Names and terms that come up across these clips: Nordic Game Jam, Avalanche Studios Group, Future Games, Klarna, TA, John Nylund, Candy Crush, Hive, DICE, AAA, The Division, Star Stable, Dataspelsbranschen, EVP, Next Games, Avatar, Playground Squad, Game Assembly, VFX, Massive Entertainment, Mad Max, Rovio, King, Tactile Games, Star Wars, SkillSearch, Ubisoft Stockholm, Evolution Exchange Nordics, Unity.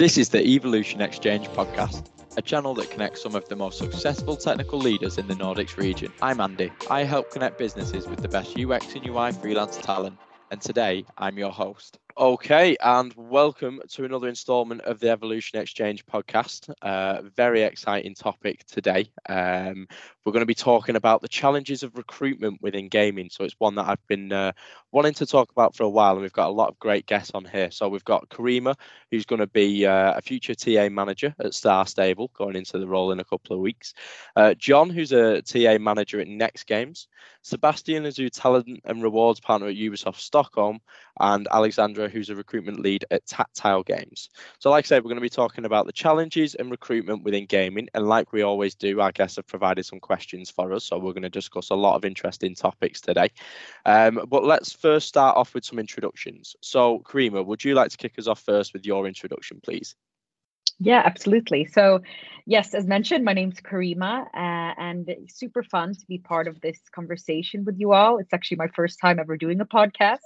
This is the Evolution Exchange podcast, a channel that connects some of the most successful technical leaders in the Nordics region. I'm Andy. I help connect businesses with the best UX and UI freelance talent. And today, I'm your host. Okay, and welcome to another installment of the Evolution Exchange podcast. Very exciting topic today. We're going to be talking about the challenges of recruitment within gaming. So it's one that I've been wanting to talk about for a while, and we've got a lot of great guests on here. So we've got Karima, who's going to be a future TA manager at Star Stable, going into the role in a couple of weeks. John, who's a TA manager at Next Games. Sebastian, who's a talent and rewards partner at Ubisoft Stockholm. And Alexandra, who's a recruitment lead at Tactile Games. So like I said, we're going to be talking about the challenges and recruitment within gaming. And like we always do, our guests have provided some questions for us. So we're going to discuss a lot of interesting topics today. But let's first start off with some introductions. So Karima, would you like to kick us off first with your introduction, please? Yeah, absolutely. So yes, as mentioned, my name's Karima, and it's super fun to be part of this conversation with you all. It's actually my first time ever doing a podcast.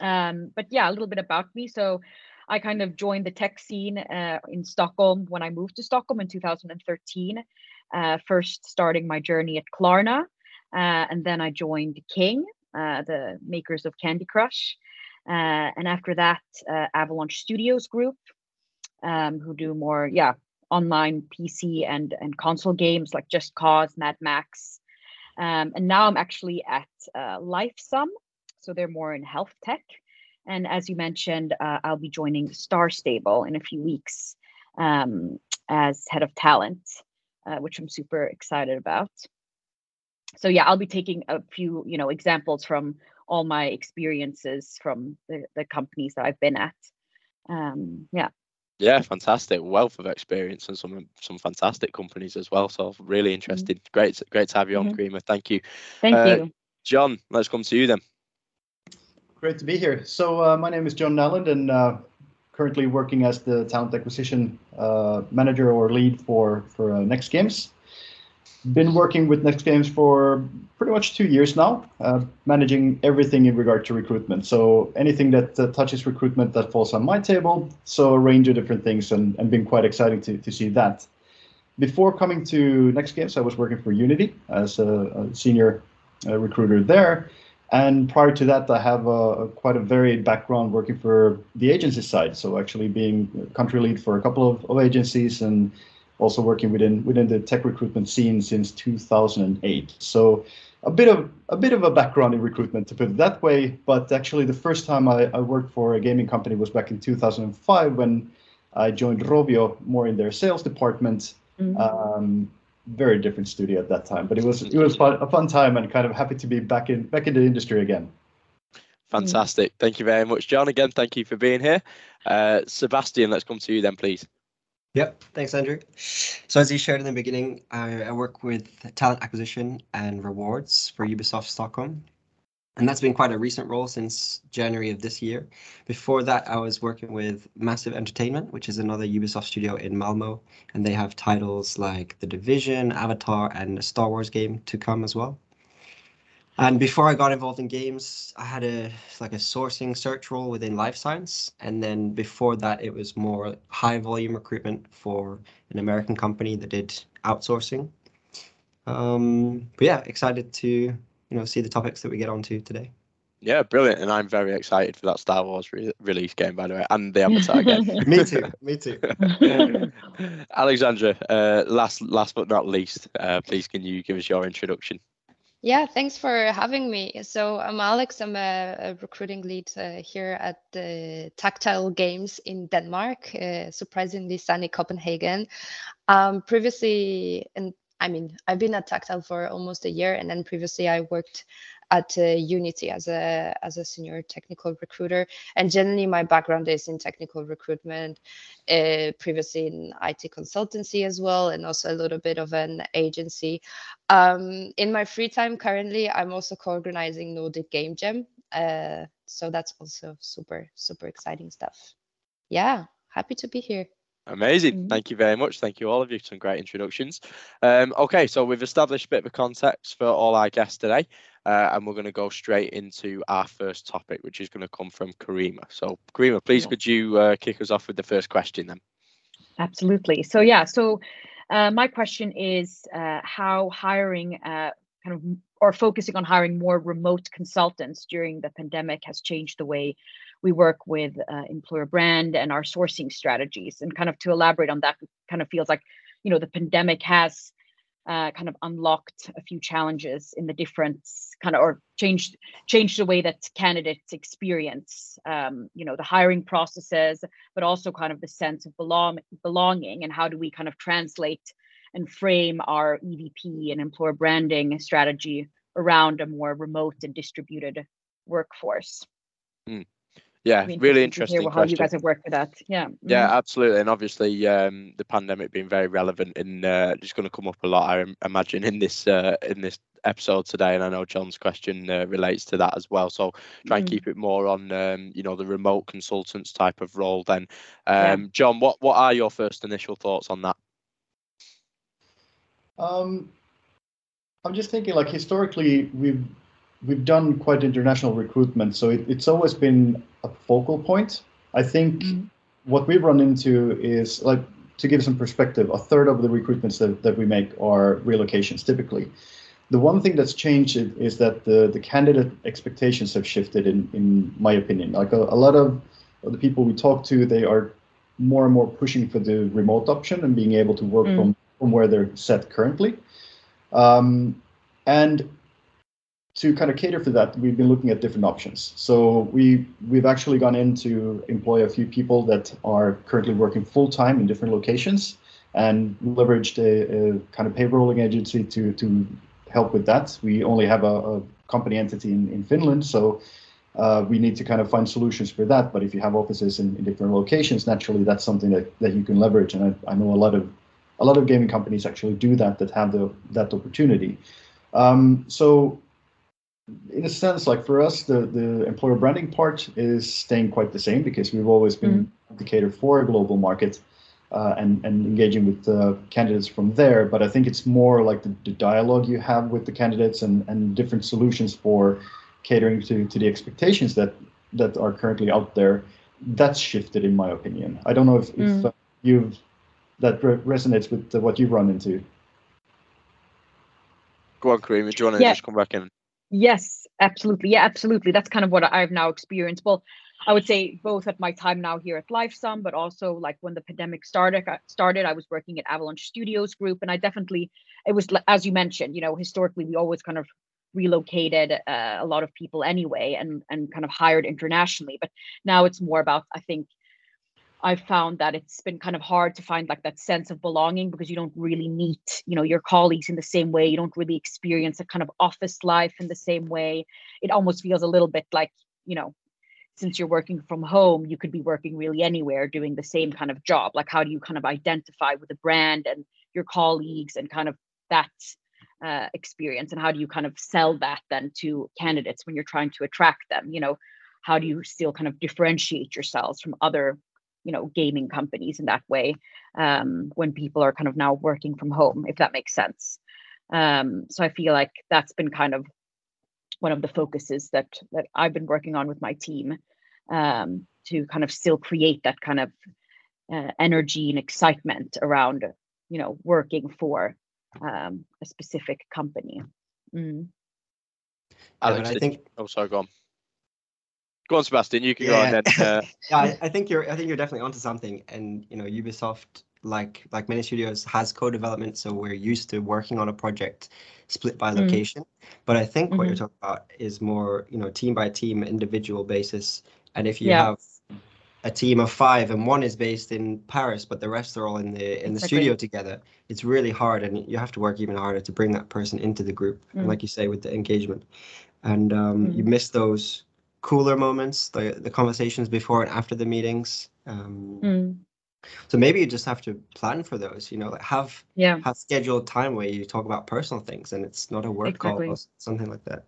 But yeah, a little bit about me. So I kind of joined the tech scene in Stockholm when I moved to Stockholm in 2013, first starting my journey at Klarna. And then I joined King, the makers of Candy Crush. And after that, Avalanche Studios Group, who do more online PC and console games like Just Cause, Mad Max. And now I'm actually at Lifesum. So they're more in health tech. And as you mentioned, I'll be joining Star Stable in a few weeks as head of talent, which I'm super excited about. So yeah, I'll be taking a few examples from all my experiences from the companies that I've been at. Yeah, fantastic. Wealth of experience and some fantastic companies as well. So really interested. Mm-hmm. Great to have you on, Karima. Thank you. Thank you. John, let's come to you then. Great to be here. So my name is John Nylund, and currently working as the talent acquisition manager or lead for Next Games. Been working with Next Games for pretty much 2 years now, managing everything in regard to recruitment. So anything that touches recruitment that falls on my table. So a range of different things, and been quite exciting to see that. Before coming to Next Games, I was working for Unity as a senior recruiter there. And prior to that, I have quite a varied background working for the agency side. So actually being country lead for a couple of agencies, and also working within the tech recruitment scene since 2008. So a bit of a background in recruitment, to put it that way. But actually the first time I worked for a gaming company was back in 2005 when I joined Rovio, more in their sales department. Mm-hmm. Very different studio at that time, but it was a fun time, and kind of happy to be back in the industry again. Fantastic. Thank you very much, John. Again, thank you for being here. Sebastian, let's come to you then, please. Yep. Thanks, Andrew. So as you shared in the beginning, I work with talent acquisition and rewards for Ubisoft Stockholm. And that's been quite a recent role since January of this year. Before that, I was working with Massive Entertainment, which is another Ubisoft studio in Malmo. And they have titles like The Division, Avatar, and a Star Wars game to come as well. And before I got involved in games, I had a sourcing search role within life science. And then before that, it was more high volume recruitment for an American company that did outsourcing. But yeah, excited to see the topics that we get onto today. Yeah, brilliant. And I'm very excited for that Star Wars release game, by the way, and the Avatar game. Me too. Alexandra, last but not least, please can you give us your introduction? Yeah, thanks for having me. So I'm Alex. I'm a recruiting lead here at the Tactile Games in Denmark, surprisingly sunny Copenhagen. I've been at Tactile for almost a year, and then previously I worked at Unity as a senior technical recruiter. And generally, my background is in technical recruitment, previously in IT consultancy as well, and also a little bit of an agency. In my free time currently, I'm also co-organizing Nordic Game Jam. So that's also super, super exciting stuff. Yeah, happy to be here. Amazing. Thank you very much. Thank you all of you. Some great introductions. Okay, so we've established a bit of a context for all our guests today. and we're going to go straight into our first topic, which is going to come from Karima. So Karima, please could you kick us off with the first question then? Absolutely. So yeah, so my question is how hiring kind of or focusing on hiring more remote consultants during the pandemic has changed the way we work with employer brand and our sourcing strategies. And kind of to elaborate on that, it kind of feels like, you know, the pandemic has kind of unlocked a few challenges in the different kind of or changed the way that candidates experience, you know, the hiring processes, but also kind of the sense of belonging and how do we kind of translate and frame our EVP and employer branding strategy around a more remote and distributed workforce. Mm. Yeah, I mean, really interesting question. How you guys have worked with that. Yeah. Yeah, absolutely. And obviously the pandemic being very relevant and it's going to come up a lot, I imagine, in this episode today. And I know John's question relates to that as well. So try and keep it more on, you know, the remote consultants type of role then. John, what are your first initial thoughts on that? I'm just thinking, like, historically, we've done quite international recruitment, so it's always been a focal point. I think what we've run into is, like, to give some perspective, a third of the recruitments that we make are relocations, typically. The one thing that's changed is that the candidate expectations have shifted, in my opinion. Like, a lot of the people we talk to, they are more and more pushing for the remote option and being able to work from where they're set currently. And to kind of cater for that, we've been looking at different options. So we've actually gone in to employ a few people that are currently working full-time in different locations and leveraged a kind of payrolling agency to help with that. We only have a company entity in Finland, so we need to kind of find solutions for that. But if you have offices in different locations, naturally that's something that you can leverage. And I know a lot of gaming companies actually do that have that opportunity. So in a sense, like, for us, the employer branding part is staying quite the same because we've always been catered for a global market and engaging with candidates from there. But I think it's more like the dialogue you have with the candidates and different solutions for catering to the expectations that are currently out there. That's shifted, in my opinion. I don't know if you've that resonates with what you run into. Go on, Karim, do you want to just come back in? Yes, absolutely. Yeah, absolutely. That's kind of what I've now experienced. Well, I would say both at my time now here at Lifesum, but also like when the pandemic started, I was working at Avalanche Studios Group. And I definitely, it was, as you mentioned, you know, historically, we always kind of relocated a lot of people anyway and kind of hired internationally. But now it's more about, I think, I've found that it's been kind of hard to find like that sense of belonging because you don't really meet, you know, your colleagues in the same way. You don't really experience a kind of office life in the same way. It almost feels a little bit like, you know, since you're working from home, you could be working really anywhere doing the same kind of job. Like, how do you kind of identify with the brand and your colleagues and kind of that experience? And how do you kind of sell that then to candidates when you're trying to attract them? You know, how do you still kind of differentiate yourselves from other, you know, gaming companies in that way when people are kind of now working from home, if that makes sense. So I feel like that's been kind of one of the focuses that I've been working on with my team to kind of still create that kind of energy and excitement around, you know, working for a specific company. Alex, I think. Oh, sorry, go on. Go on, Sebastian. You can go on then. Yeah, I think you're definitely onto something. And you know, Ubisoft, like many studios, has co-development, so we're used to working on a project split by location. But I think what you're talking about is more, you know, team by team, individual basis. And if you have a team of 5 and one is based in Paris, but the rest are all in the studio together, it's really hard, and you have to work even harder to bring that person into the group. And like you say, with the engagement, and you miss those cooler moments, the conversations before and after the meetings. So maybe you just have to plan for those, you know, like have scheduled time where you talk about personal things and it's not a work call or something like that.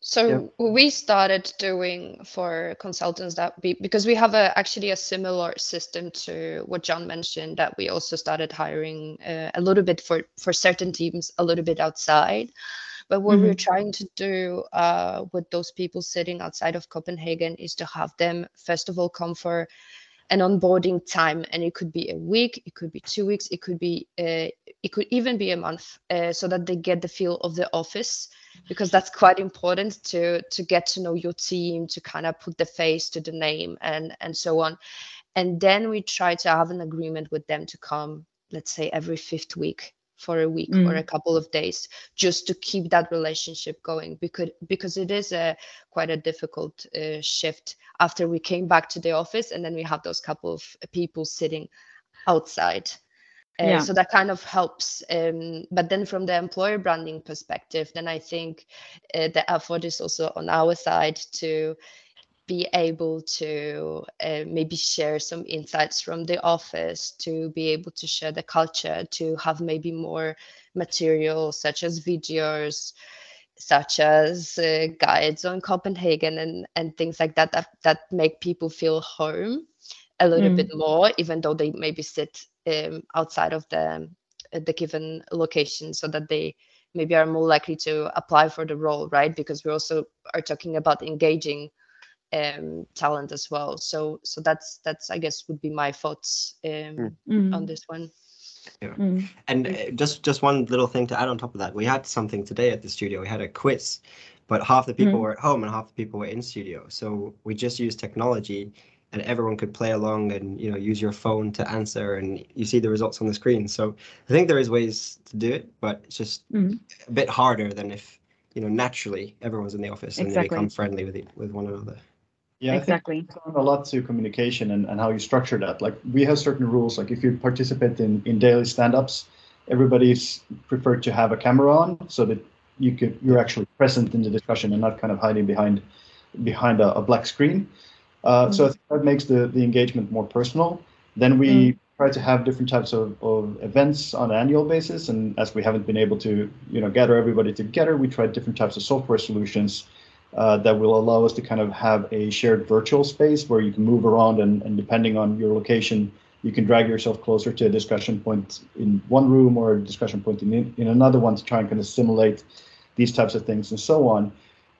So we started doing for consultants that because we have actually a similar system to what John mentioned, that we also started hiring a little bit for certain teams, a little bit outside. But what we're trying to do with those people sitting outside of Copenhagen is to have them, first of all, come for an onboarding time, and it could be a week, it could be 2 weeks, it could be it could even be a month, so that they get the feel of the office, because that's quite important to get to know your team, to kind of put the face to the name and so on. And then we try to have an agreement with them to come, let's say, every fifth week for a week or a couple of days, just to keep that relationship going, because it is quite a difficult shift after we came back to the office, and then we have those couple of people sitting outside. So that kind of helps. But then from the employer branding perspective, then I think the effort is also on our side to be able to maybe share some insights from the office, to be able to share the culture, to have maybe more material such as videos, such as guides on Copenhagen and things like that make people feel home a little bit more, even though they maybe sit outside of the given location, so that they maybe are more likely to apply for the role, right? Because we also are talking about engaging talent as well, so that's I guess would be my thoughts on this one. And just one little thing to add on top of that, we had something today at the studio. We had a quiz, but half the people were at home and half the people were in studio, so we just used technology and everyone could play along and, you know, use your phone to answer, and you see the results on the screen. So I think there is ways to do it, but it's just a bit harder than if, you know, naturally everyone's in the office and they become friendly with one another. Yeah, exactly. I think it's a lot to communication and how you structure that. Like, we have certain rules, like if you participate in daily stand-ups, everybody's preferred to have a camera on so that you're actually present in the discussion and not kind of hiding behind a black screen. So I think that makes the engagement more personal. Then we try to have different types of events on an annual basis, and as we haven't been able to, you know, gather everybody together, we tried different types of software solutions that will allow us to kind of have a shared virtual space where you can move around and depending on your location, you can drag yourself closer to a discussion point in one room or a discussion point in another one to try and kind of simulate these types of things and so on.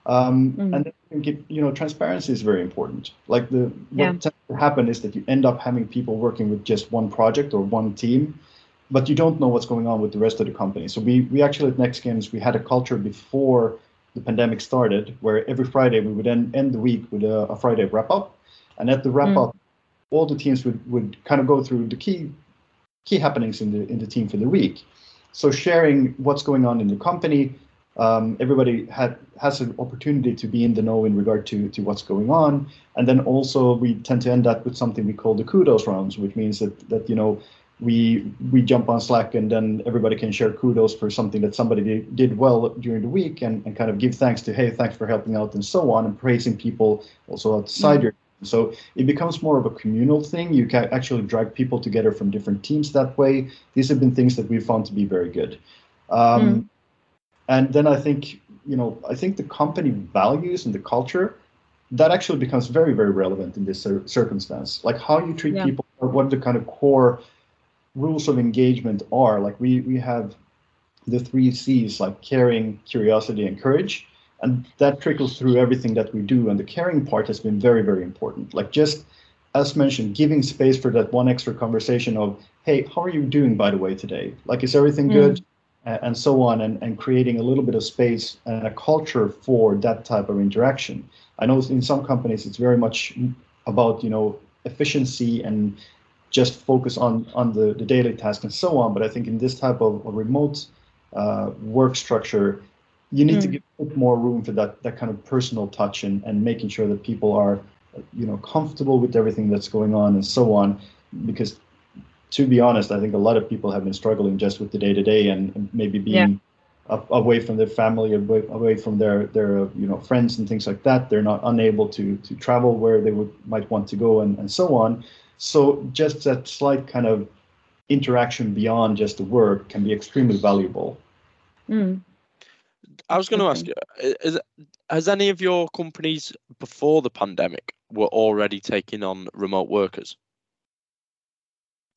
And I think, you know, transparency is very important. Like what tends to happen is that you end up having people working with just one project or one team, but you don't know what's going on with the rest of the company. So we actually at Next Games, we had a culture before the pandemic started, where every Friday we would end the week with a Friday wrap-up, and at the wrap-up, all the teams would kind of go through the key happenings in the team for the week. So sharing what's going on in the company, everybody has an opportunity to be in the know in regard to what's going on, and then also we tend to end up with something we call the kudos rounds, which means that you know, we jump on Slack and then everybody can share kudos for something that somebody did well during the week and kind of give thanks to, hey, thanks for helping out and so on, and praising people also outside your team. So it becomes more of a communal thing. You can actually drag people together from different teams that way. These have been things that we've found to be very good. And then I think, you know, I think the company values and the culture, that actually becomes very, very relevant in this circumstance. Like how you treat people, or what the kind of core rules of engagement are. Like we have the 3 C's, like caring, curiosity, and courage, and that trickles through everything that we do, and the caring part has been very, very important. Like just as mentioned, giving space for that one extra conversation of, hey, how are you doing, by the way, today? Like, is everything good? And so on, and creating a little bit of space and a culture for that type of interaction. I know in some companies it's very much about, you know, efficiency and just focus on the daily task and so on. But I think in this type of remote work structure, you need to give a bit more room for that kind of personal touch and making sure that people are, you know, comfortable with everything that's going on and so on. Because to be honest, I think a lot of people have been struggling just with the day-to-day and maybe being away from their family, away from their you know, friends and things like that. They're not unable to travel where they might want to go and so on. So just that slight kind of interaction beyond just the work can be extremely valuable. I was going to ask you, has any of your companies before the pandemic were already taking on remote workers?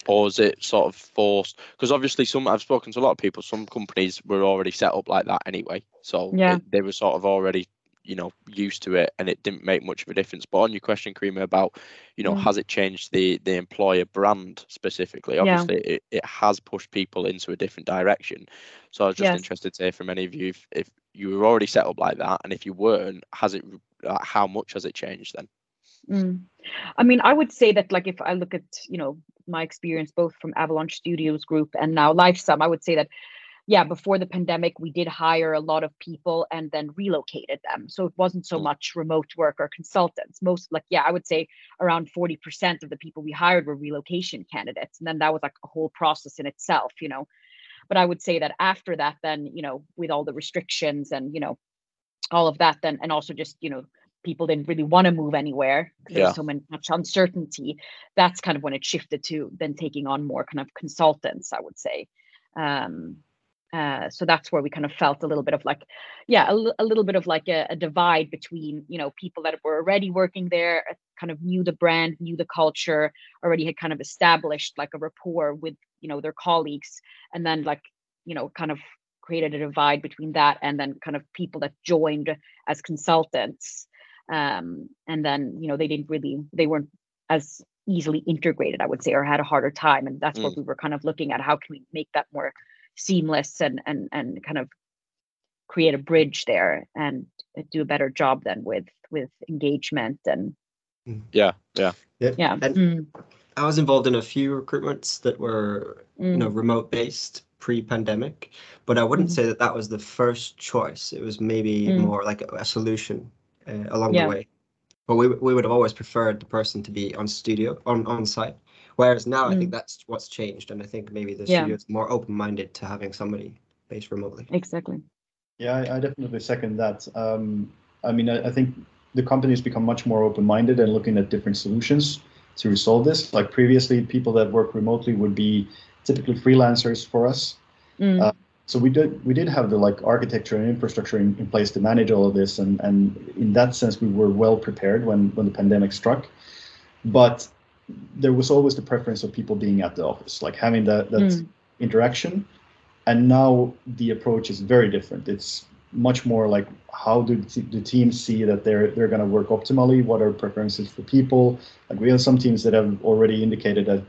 Or is it sort of forced? Because obviously I've spoken to a lot of people, some companies were already set up like that anyway. So yeah. They were sort of already, used to it, and it didn't make much of a difference. But on your question, Karima, about, has it changed the employer brand specifically? Obviously, it has pushed people into a different direction. So I was just interested to hear from any of you if you were already set up like that, and if you weren't, how much has it changed then? I mean, I would say that, like, if I look at, my experience both from Avalanche Studios Group and now Lifesum, I would say that, before the pandemic, we did hire a lot of people and then relocated them. So it wasn't so much remote work or consultants. Most, I would say around 40% of the people we hired were relocation candidates. And then that was like a whole process in itself, But I would say that after that, then, with all the restrictions and, all of that, then, and also just, people didn't really want to move anywhere because there's so much uncertainty. That's kind of when it shifted to then taking on more kind of consultants, I would say. So that's where we kind of felt a little bit of a little bit of a divide between, people that were already working there, kind of knew the brand, knew the culture, already had kind of established like a rapport with, their colleagues, and then kind of created a divide between that and then kind of people that joined as consultants. And then, they weren't as easily integrated, I would say, or had a harder time. And that's what we were kind of looking at. How can we make that more seamless and kind of create a bridge there and do a better job then with engagement and. And I was involved in a few recruitments that were, remote based pre-pandemic, but I wouldn't say that was the first choice. It was maybe more like a solution. Along the way, but we would have always preferred the person to be on site, whereas now I think that's what's changed, and I think maybe the studio is more open-minded to having somebody based remotely. Exactly. I definitely second that. I think the company has become much more open-minded and looking at different solutions to resolve this. Like previously, people that work remotely would be typically freelancers for us. So we did have the architecture and infrastructure in place to manage all of this, and in that sense we were well prepared when the pandemic struck. But there was always the preference of people being at the office, having that interaction. And now the approach is very different. It's much more how do the teams see that they're going to work optimally? What are preferences for people? We have some teams that have already indicated that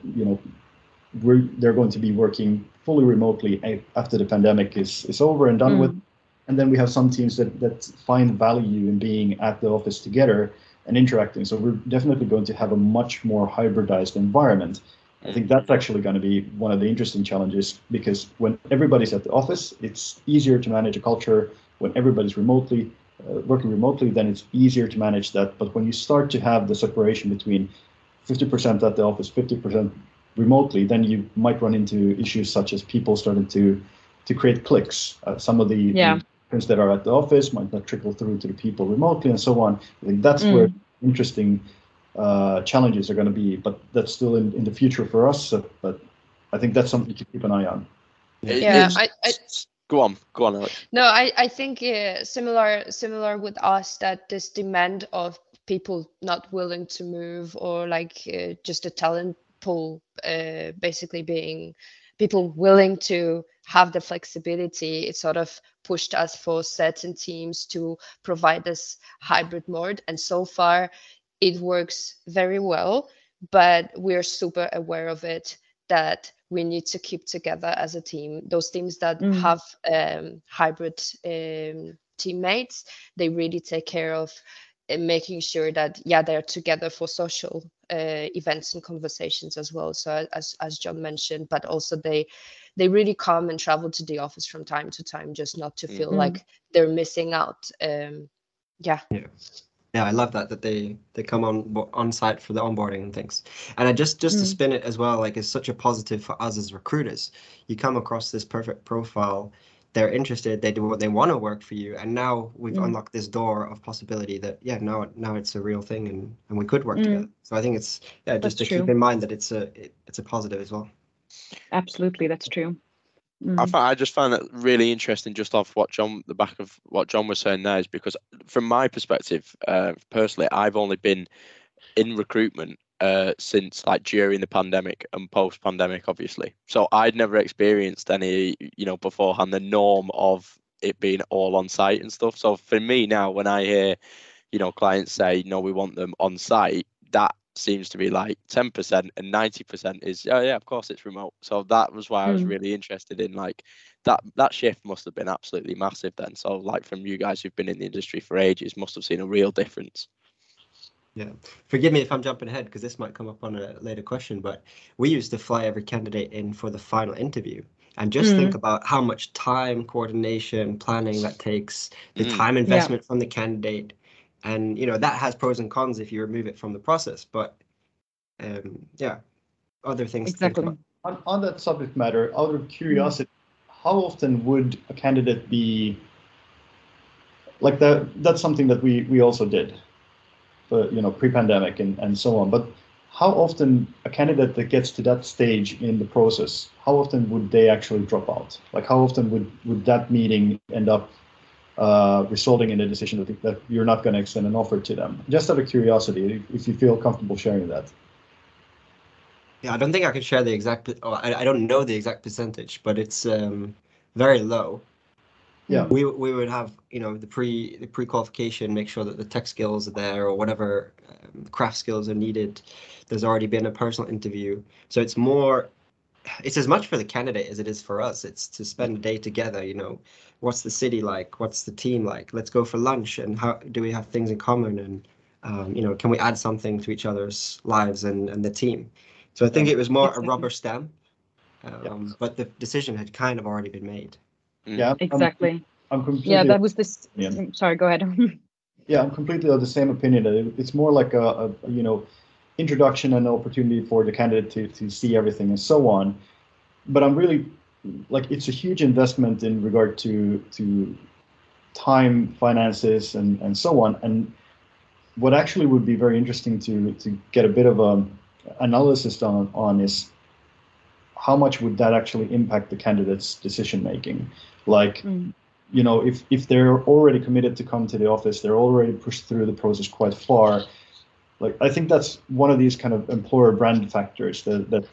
they're going to be working fully remotely after the pandemic is over and done with. And then we have some teams that find value in being at the office together and interacting. So we're definitely going to have a much more hybridized environment. I think that's actually going to be one of the interesting challenges, because when everybody's at the office, it's easier to manage a culture. When everybody's working remotely, then it's easier to manage that. But when you start to have the separation between 50% at the office, 50% remotely, then you might run into issues such as people starting to create cliques. Some of the things that are at the office might not trickle through to the people remotely, and so on. I think that's where interesting challenges are going to be, but that's still in the future for us. So, but I think that's something to keep an eye on. Go on, Alex. No, I think similar with us, that this demand of people not willing to move, or just a talent pool, basically being people willing to have the flexibility, it sort of pushed us for certain teams to provide this hybrid mode, and so far it works very well, but we're super aware of it, that we need to keep together as a team. Those teams that have hybrid teammates, they really take care of making sure that they're together for social events and conversations as well. So as John mentioned, but also they really come and travel to the office from time to time, just not to feel like they're missing out. I love that they come on site for the onboarding and things. And I just to spin it as well, it's such a positive for us as recruiters. You come across this perfect profile. They're interested, they do what they want to work for you. And now we've unlocked this door of possibility that, now it's a real thing and we could work together. So I think it's, just that's to keep in mind that it's a positive as well. Absolutely, that's true. I just found that really interesting, just off the back of what John was saying there, is because from my perspective, personally, I've only been in recruitment since like during the pandemic and post-pandemic, obviously. So I'd never experienced any, you know, beforehand, the norm of it being all on site and stuff. So for me now, when I hear, you know, clients say, no, we want them on site, that seems to be like 10%, and 90% is, oh yeah, of course it's remote. So that was why I was really interested in, like, that shift must have been absolutely massive then. So like, from you guys who've been in the industry for ages, must have seen a real difference. Yeah, forgive me if I'm jumping ahead, because this might come up on a later question, but we used to fly every candidate in for the final interview. And just think about how much time, coordination, planning that takes, the time investment from the candidate. And, you know, that has pros and cons if you remove it from the process. But yeah, other things. Exactly. To think about. On that subject matter, out of curiosity, how often would a candidate be like that? That's something that we also did, but, you know, pre-pandemic and so on. But how often a candidate that gets to that stage in the process, how often would they actually drop out? Like, how often would that meeting end up resulting in a decision that you're not going to extend an offer to them? Just out of curiosity, if you feel comfortable sharing that. Yeah, I don't think I can share the exact, I don't know the exact percentage, but it's very low. Yeah, we would have, you know, the pre qualification, make sure that the tech skills are there or whatever craft skills are needed. There's already been a personal interview, so it's more, it's as much for the candidate as it is for us. It's to spend a day together. You know, what's the city like? What's the team like? Let's go for lunch, and how do we have things in common? And you know, can we add something to each other's lives and the team? So I think it was more a rubber stamp, but the decision had kind of already been made. Yeah, exactly. I'm completely, yeah, that was this. Yeah. Sorry, go ahead. Yeah, I'm completely of the same opinion. It's more like a you know, introduction and opportunity for the candidate to see everything and so on. But I'm really, like, it's a huge investment in regard to time, finances, and so on. And what actually would be very interesting to get a bit of a analysis done on is, how much would that actually impact the candidate's decision making? Like, you know, if they're already committed to come to the office, they're already pushed through the process quite far. Like, I think that's one of these kind of employer brand factors that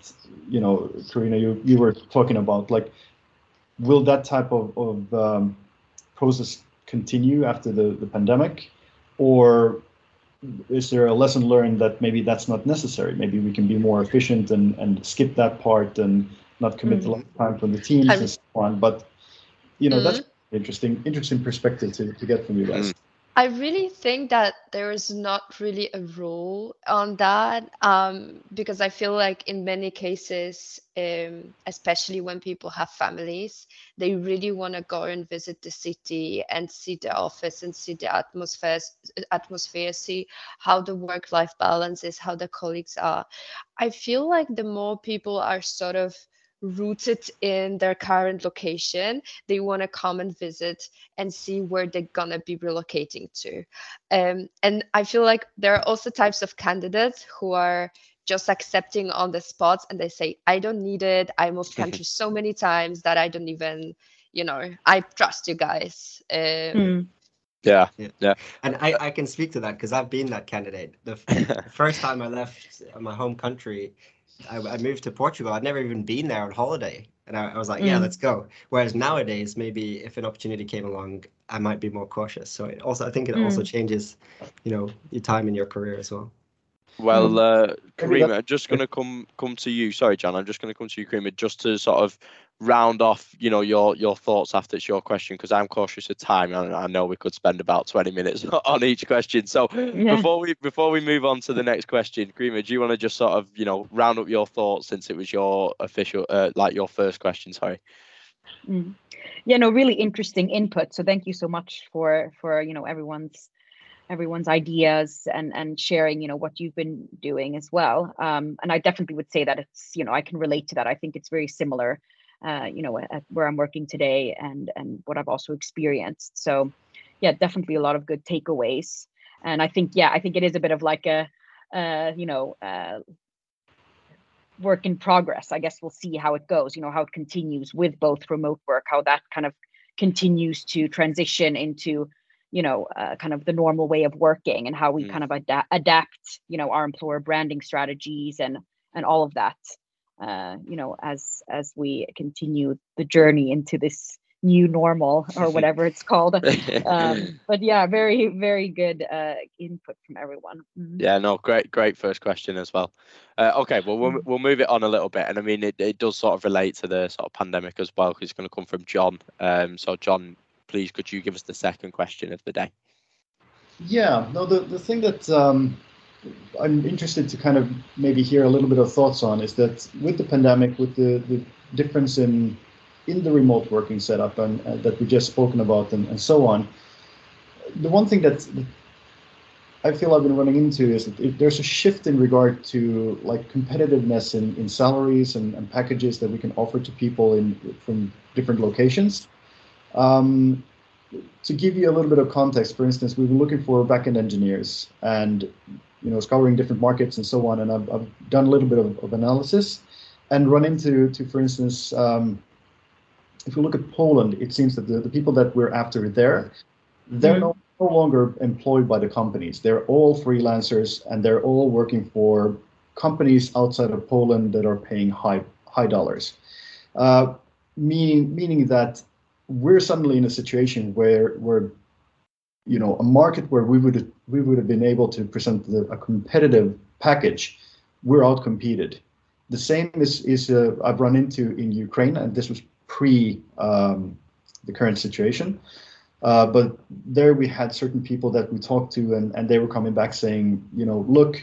you know, Karina, you were talking about. Like, will that type of process continue after the pandemic, or is there a lesson learned that maybe that's not necessary? Maybe we can be more efficient and skip that part and not commit a lot of time from the teams and so on. But, you know, that's interesting perspective to get from you guys. I really think that there is not really a rule on that, because I feel like in many cases, especially when people have families, they really want to go and visit the city and see the office and see the atmosphere, see how the work-life balance is, how the colleagues are. I feel like the more people are sort of rooted in their current location, they want to come and visit and see where they're gonna be relocating to. And I feel like there are also types of candidates who are just accepting on the spots, and they say, I don't need it, I moved countries so many times that I don't even, you know, I trust you guys. Yeah. And I can speak to that because I've been that candidate. The first time I left my home country, I moved to Portugal. I'd never even been there on holiday. And I was like, yeah, let's go. Whereas nowadays, maybe if an opportunity came along, I might be more cautious. So it also, I think it also changes, you know, your time in your career as well. Well, Karima, I'm just going to come to you. Sorry, John, I'm just going to come to you, Karima, just to sort of round off, you know, your thoughts after it's your question, because I'm cautious of time, and I know we could spend about 20 minutes on each question. So before we move on to the next question, Karima, do you want to just sort of, you know, round up your thoughts, since it was your official, like, your first question? Sorry. Yeah, no, really interesting input. So thank you so much for you know, everyone's ideas and sharing, you know, what you've been doing as well. And I definitely would say that it's, you know, I can relate to that. I think it's very similar, you know, at where I'm working today and what I've also experienced. So yeah, definitely a lot of good takeaways. And I think, yeah, I think it is a bit of like a, you know, work in progress. I guess we'll see how it goes, you know, how it continues with both remote work, how that kind of continues to transition into, kind of the normal way of working and how we kind of adapt, our employer branding strategies and all of that, as we continue the journey into this new normal or whatever it's called. But yeah, very, very good input from everyone. Yeah, no, great first question as well. Okay, well, we'll move it on a little bit. And I mean, it does sort of relate to the sort of pandemic as well, because it's going to come from John. So John, please, could you give us the second question of the day? Yeah, no, the thing that I'm interested to kind of maybe hear a little bit of thoughts on is that with the pandemic, with the difference in the remote working setup and that we just spoken about and so on, the one thing that I feel I've been running into is that there's a shift in regard to like competitiveness in salaries and packages that we can offer to people from different locations. To give you a little bit of context, for instance, we've been looking for backend engineers and scouring different markets and so on, and I've done a little bit of analysis and run into, for instance, if you look at Poland, it seems that the people that we're after there, they're no longer employed by the companies. They're all freelancers and they're all working for companies outside of Poland that are paying high dollars. Meaning that we're suddenly in a situation where a market where we would have been able to present a competitive package, we're outcompeted. The same is I've run into in Ukraine, and this was pre the current situation, but there we had certain people that we talked to and they were coming back saying, look,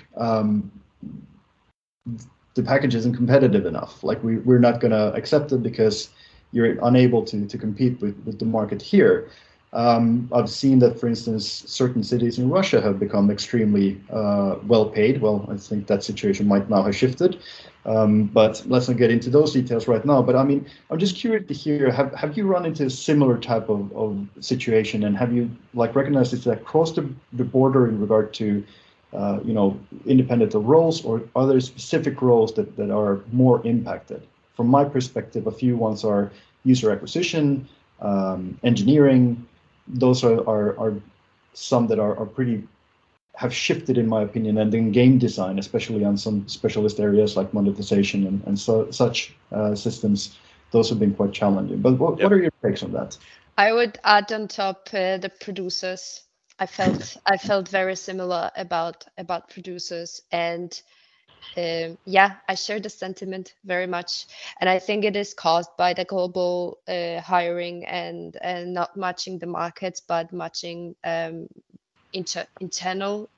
the package isn't competitive enough, like we're not going to accept it because you're unable to compete with the market here. I've seen that, for instance, certain cities in Russia have become extremely well paid. Well, I think that situation might now have shifted, but let's not get into those details right now. But I mean, I'm just curious to hear, have you run into a similar type of situation, and have you like recognized it's across the border in regard to, independent of roles, or are there specific roles that are more impacted? From my perspective, a few ones are user acquisition, engineering. Those are some that are pretty, have shifted in my opinion, and then game design, especially on some specialist areas like monetization and so such systems. Those have been quite challenging. But what are your takes on that? I would add on top the producers. I felt very similar about producers, and I share the sentiment very much, and I think it is caused by the global hiring and not matching the markets, but matching internal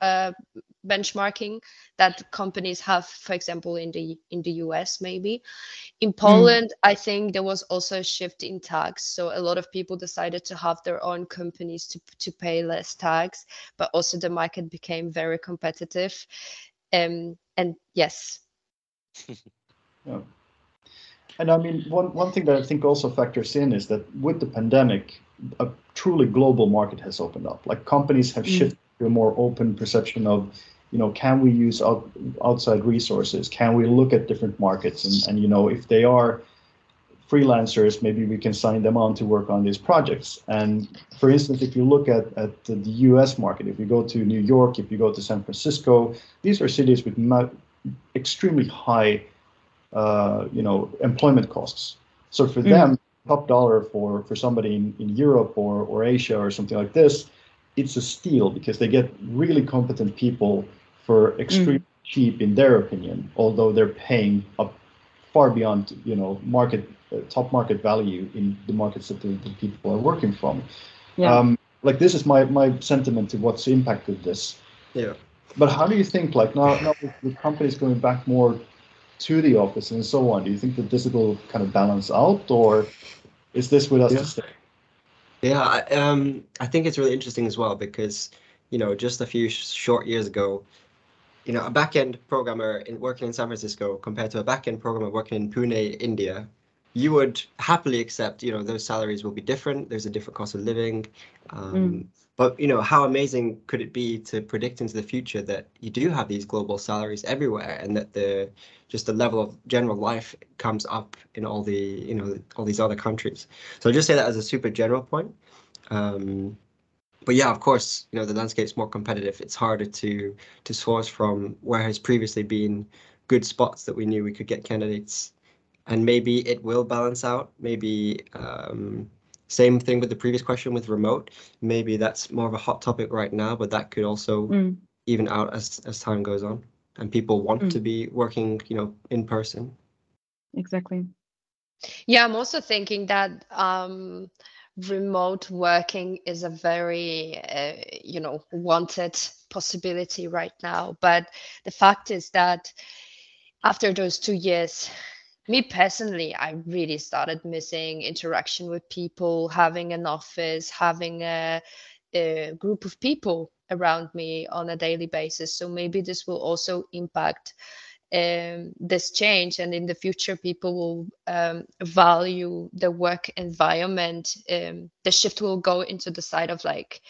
benchmarking that companies have, for example, in the US maybe. In Poland, I think there was also a shift in tax. So a lot of people decided to have their own companies to pay less tax, but also the market became very competitive. And yes. Yeah. And I mean, one thing that I think also factors in is that with the pandemic, a truly global market has opened up. Like companies have shifted to a more open perception of, can we use outside resources? Can we look at different markets? And if they are freelancers, maybe we can sign them on to work on these projects. And for instance, if you look at the US market, if you go to New York, if you go to San Francisco, these are cities with extremely high, employment costs. So for them, top dollar for somebody in Europe or Asia or something like this, it's a steal because they get really competent people for extremely cheap in their opinion, although they're paying up far beyond, market top market value in the markets that the people are working from. Yeah. Like this is my sentiment to what's impacted this. Yeah. But how do you think, like now with companies going back more to the office and so on, do you think that this will kind of balance out, or is this with us to stay? Yeah, I think it's really interesting as well because, just a few short years ago, a back-end programmer working in San Francisco compared to a back-end programmer working in Pune, India, you would happily accept, those salaries will be different. There's a different cost of living. But, how amazing could it be to predict into the future that you do have these global salaries everywhere and that the level of general life comes up in all the, all these other countries. So I'll just say that as a super general point. But yeah, of course, you know, the landscape's more competitive. It's harder to source from where has previously been good spots that we knew we could get candidates. And maybe it will balance out. Maybe same thing with the previous question with remote. Maybe that's more of a hot topic right now, but that could also even out as time goes on. And people want to be working, you know, in person. Exactly. Yeah, I'm also thinking that remote working is a very, you know, wanted possibility right now. But the fact is that after those 2 years, me personally, I really started missing interaction with people, having an office, having a group of people around me on a daily basis. So maybe this will also impact this change, and in the future people will value the work environment. The shift will go into the side of like,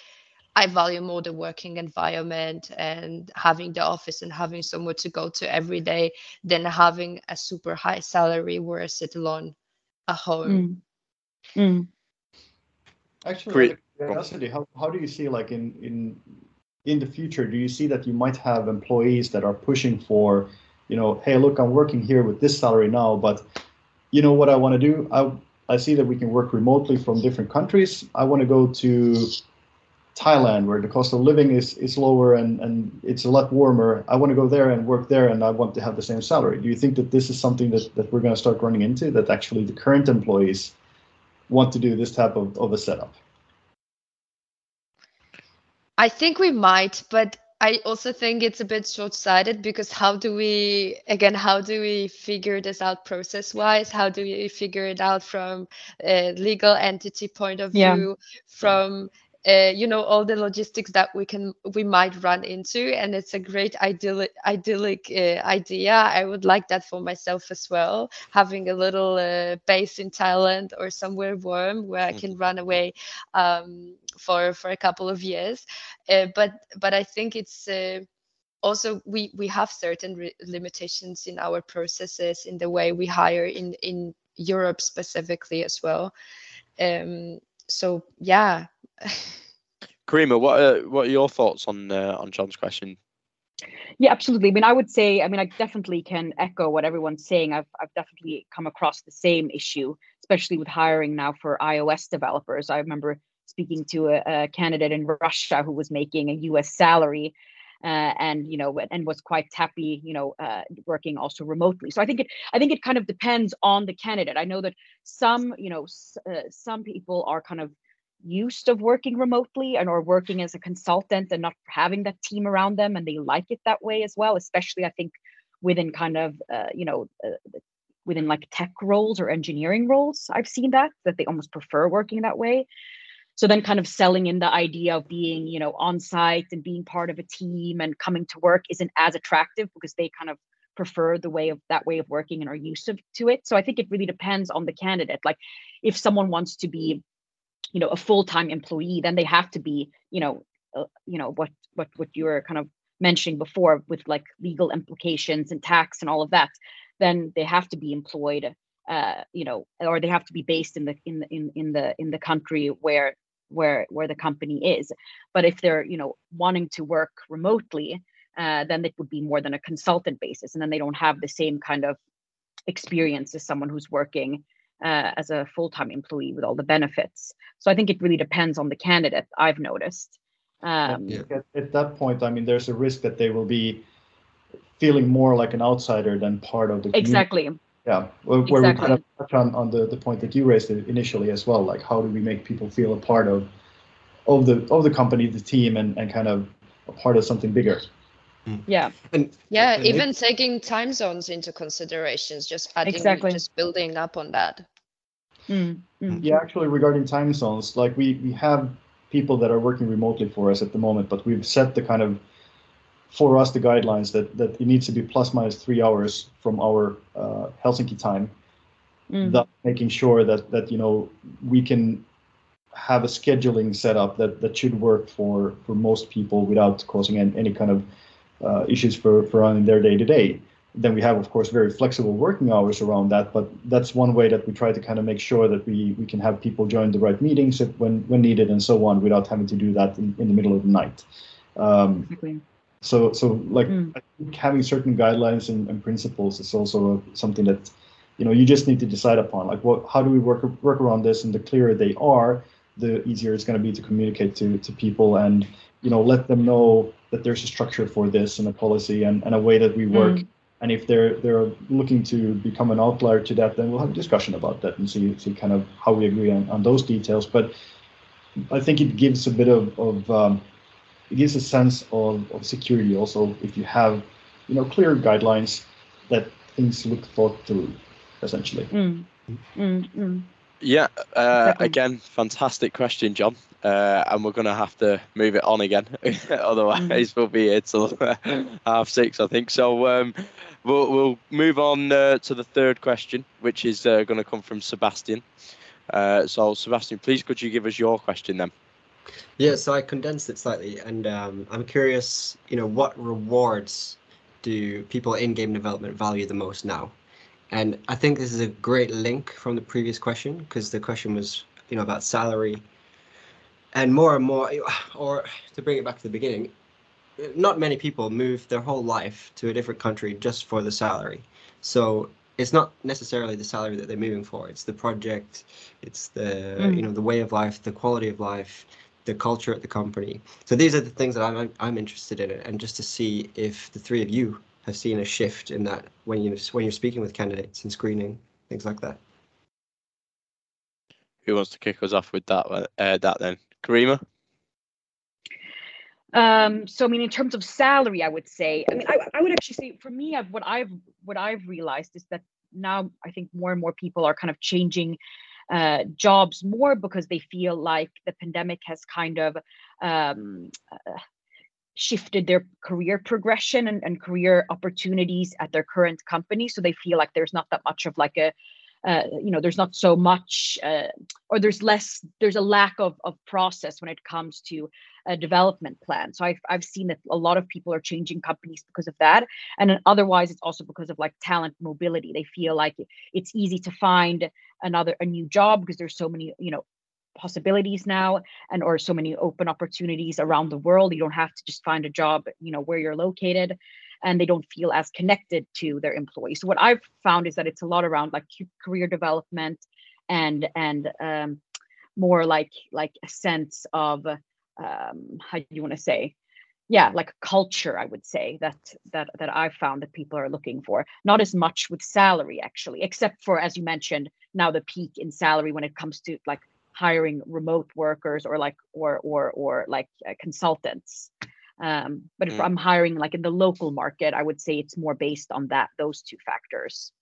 I value more the working environment and having the office and having somewhere to go to every day than having a super high salary where I sit alone at home. Actually, curiosity, how do you see, like, in the future, do you see that you might have employees that are pushing for, you know, hey, look, I'm working here with this salary now, but you know what I want to do? I see that we can work remotely from different countries. I want to go to Thailand, where the cost of living is lower and it's a lot warmer. I want to go there and work there, and I want to have the same salary. Do you think that this is something that we're going to start running into, that actually the current employees want to do this type of a setup? I think we might, but I also think it's a bit short-sighted, because how do we figure this out process-wise? How do we figure it out from a legal entity point of view, from you know, all the logistics that we might run into? And it's a great idyllic idea. I would like that for myself as well, having a little base in Thailand or somewhere warm where I can run away for a couple of years. But I think it's also we have certain limitations in our processes, in the way we hire in Europe specifically as well. So yeah. Karima, what are your thoughts on John's question? Yeah, absolutely. I mean, I would say, I mean, I definitely can echo what everyone's saying. I've definitely come across the same issue, especially with hiring now for iOS developers. I remember speaking to a candidate in Russia who was making a US salary, and you know, and was quite happy, you know, working also remotely. So I think it kind of depends on the candidate. I know that some, you know, some people are kind of used of working remotely and or working as a consultant and not having that team around them, and they like it that way as well, especially I think within kind of you know, within like tech roles or engineering roles. I've seen that they almost prefer working that way. So then kind of selling in the idea of being, you know, on site and being part of a team and coming to work isn't as attractive, because they kind of prefer that way of working and are used to it. So I think it really depends on the candidate. Like if someone wants to be, you know, a full-time employee, then they have to be, you know, what you were kind of mentioning before with like legal implications and tax and all of that. Then they have to be employed, you know, or they have to be based in the country where the company is. But if they're, you know, wanting to work remotely, then it would be more than a consultant basis, and then they don't have the same kind of experience as someone who's working as a full-time employee with all the benefits. So I think it really depends on the candidate, I've noticed. At that point, I mean, there's a risk that they will be feeling more like an outsider than part of the community. Exactly. Yeah, where we kind of touch on the point that you raised initially as well, like how do we make people feel a part of the company, the team, and kind of a part of something bigger. Yeah. And even taking time zones into considerations, just adding, just building up on that. Yeah, actually, regarding time zones, like we have people that are working remotely for us at the moment, but we've set the kind of, for us, the guidelines that it needs to be plus-minus 3 hours from our Helsinki time, thus making sure that, you know, we can have a scheduling setup that should work for most people without causing any kind of issues for running their day to day. Then we have, of course, very flexible working hours around that, but that's one way that we try to kind of make sure that we can have people join the right meetings when needed and so on, without having to do that in the middle of the night. Exactly. So like I think having certain guidelines and principles is also something that, you know, you just need to decide upon. Like, how do we work around this? And the clearer they are, the easier it's going to be to communicate to people and, you know, let them know that there's a structure for this and a policy and a way that we work. And if they're looking to become an outlier to that, then we'll have a discussion about that and see kind of how we agree on those details. But I think it gives a bit of it gives a sense of security also, if you have, you know, clear guidelines that things look thought through, essentially. Yeah, again, fantastic question, John. And we're going to have to move it on again. Otherwise, we'll be here till 6:30, I think. So we'll move on to the third question, which is going to come from Sebastian. So, Sebastian, please, could you give us your question then? Yeah, so I condensed it slightly. And I'm curious, you know, what rewards do people in game development value the most now? And I think this is a great link from the previous question, because the question was, you know, about salary. And more, or to bring it back to the beginning, not many people move their whole life to a different country just for the salary. So it's not necessarily the salary that they're moving for. It's the project, it's the you know, the way of life, the quality of life, the culture at the company. So these are the things that I'm interested in, and just to see if the three of you have seen a shift in that when you're speaking with candidates and screening, things like that. Who wants to kick us off with that then? Karima? So I mean, in terms of salary, I would say, I mean, I would actually say, for me, what I've realized is that now I think more and more people are kind of changing jobs more because they feel like the pandemic has kind of shifted their career progression and career opportunities at their current company. So they feel like there's not that much of like a you know, there's not so much, or there's a lack of process when it comes to a development plan. So I've seen that a lot of people are changing companies because of that. And then otherwise, it's also because of like talent mobility. They feel like it's easy to find a new job because there's so many, you know, possibilities now, and or so many open opportunities around the world. You don't have to just find a job, you know, where you're located. And they don't feel as connected to their employees. So what I've found is that it's a lot around like career development and more like a sense of how do you want to say, yeah, like culture. I would say that I've found that people are looking for, not as much with salary actually, except for, as you mentioned, now the peak in salary when it comes to like hiring remote workers or consultants. But if I'm hiring like in the local market, I would say it's more based on those two factors.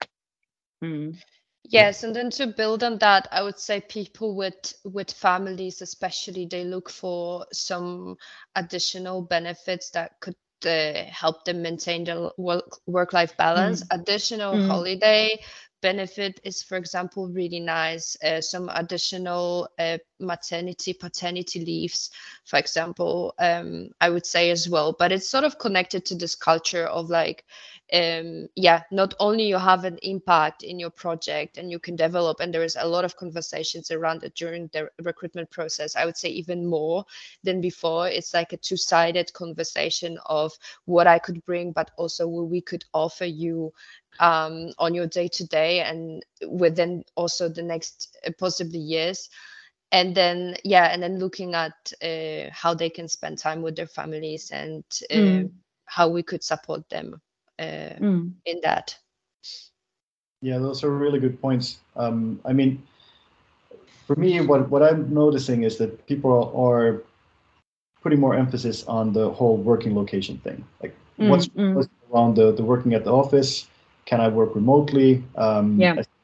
Yes, and then to build on that, I would say people with families, especially, they look for some additional benefits that could help them maintain their work-life balance. Additional holiday benefit is, for example, really nice. Some additional maternity, paternity leaves, for example, I would say as well. But it's sort of connected to this culture of like, not only you have an impact in your project and you can develop, and there is a lot of conversations around it during the recruitment process. I would say even more than before, it's like a two-sided conversation of what I could bring, but also what we could offer you on your day-to-day and within also the next possibly years. And then, and then looking at how they can spend time with their families and how we could support them in that. Yeah, those are really good points. I mean, for me, what I'm noticing is that people are putting more emphasis on the whole working location thing. Like what's around the working at the office. Can I work remotely? I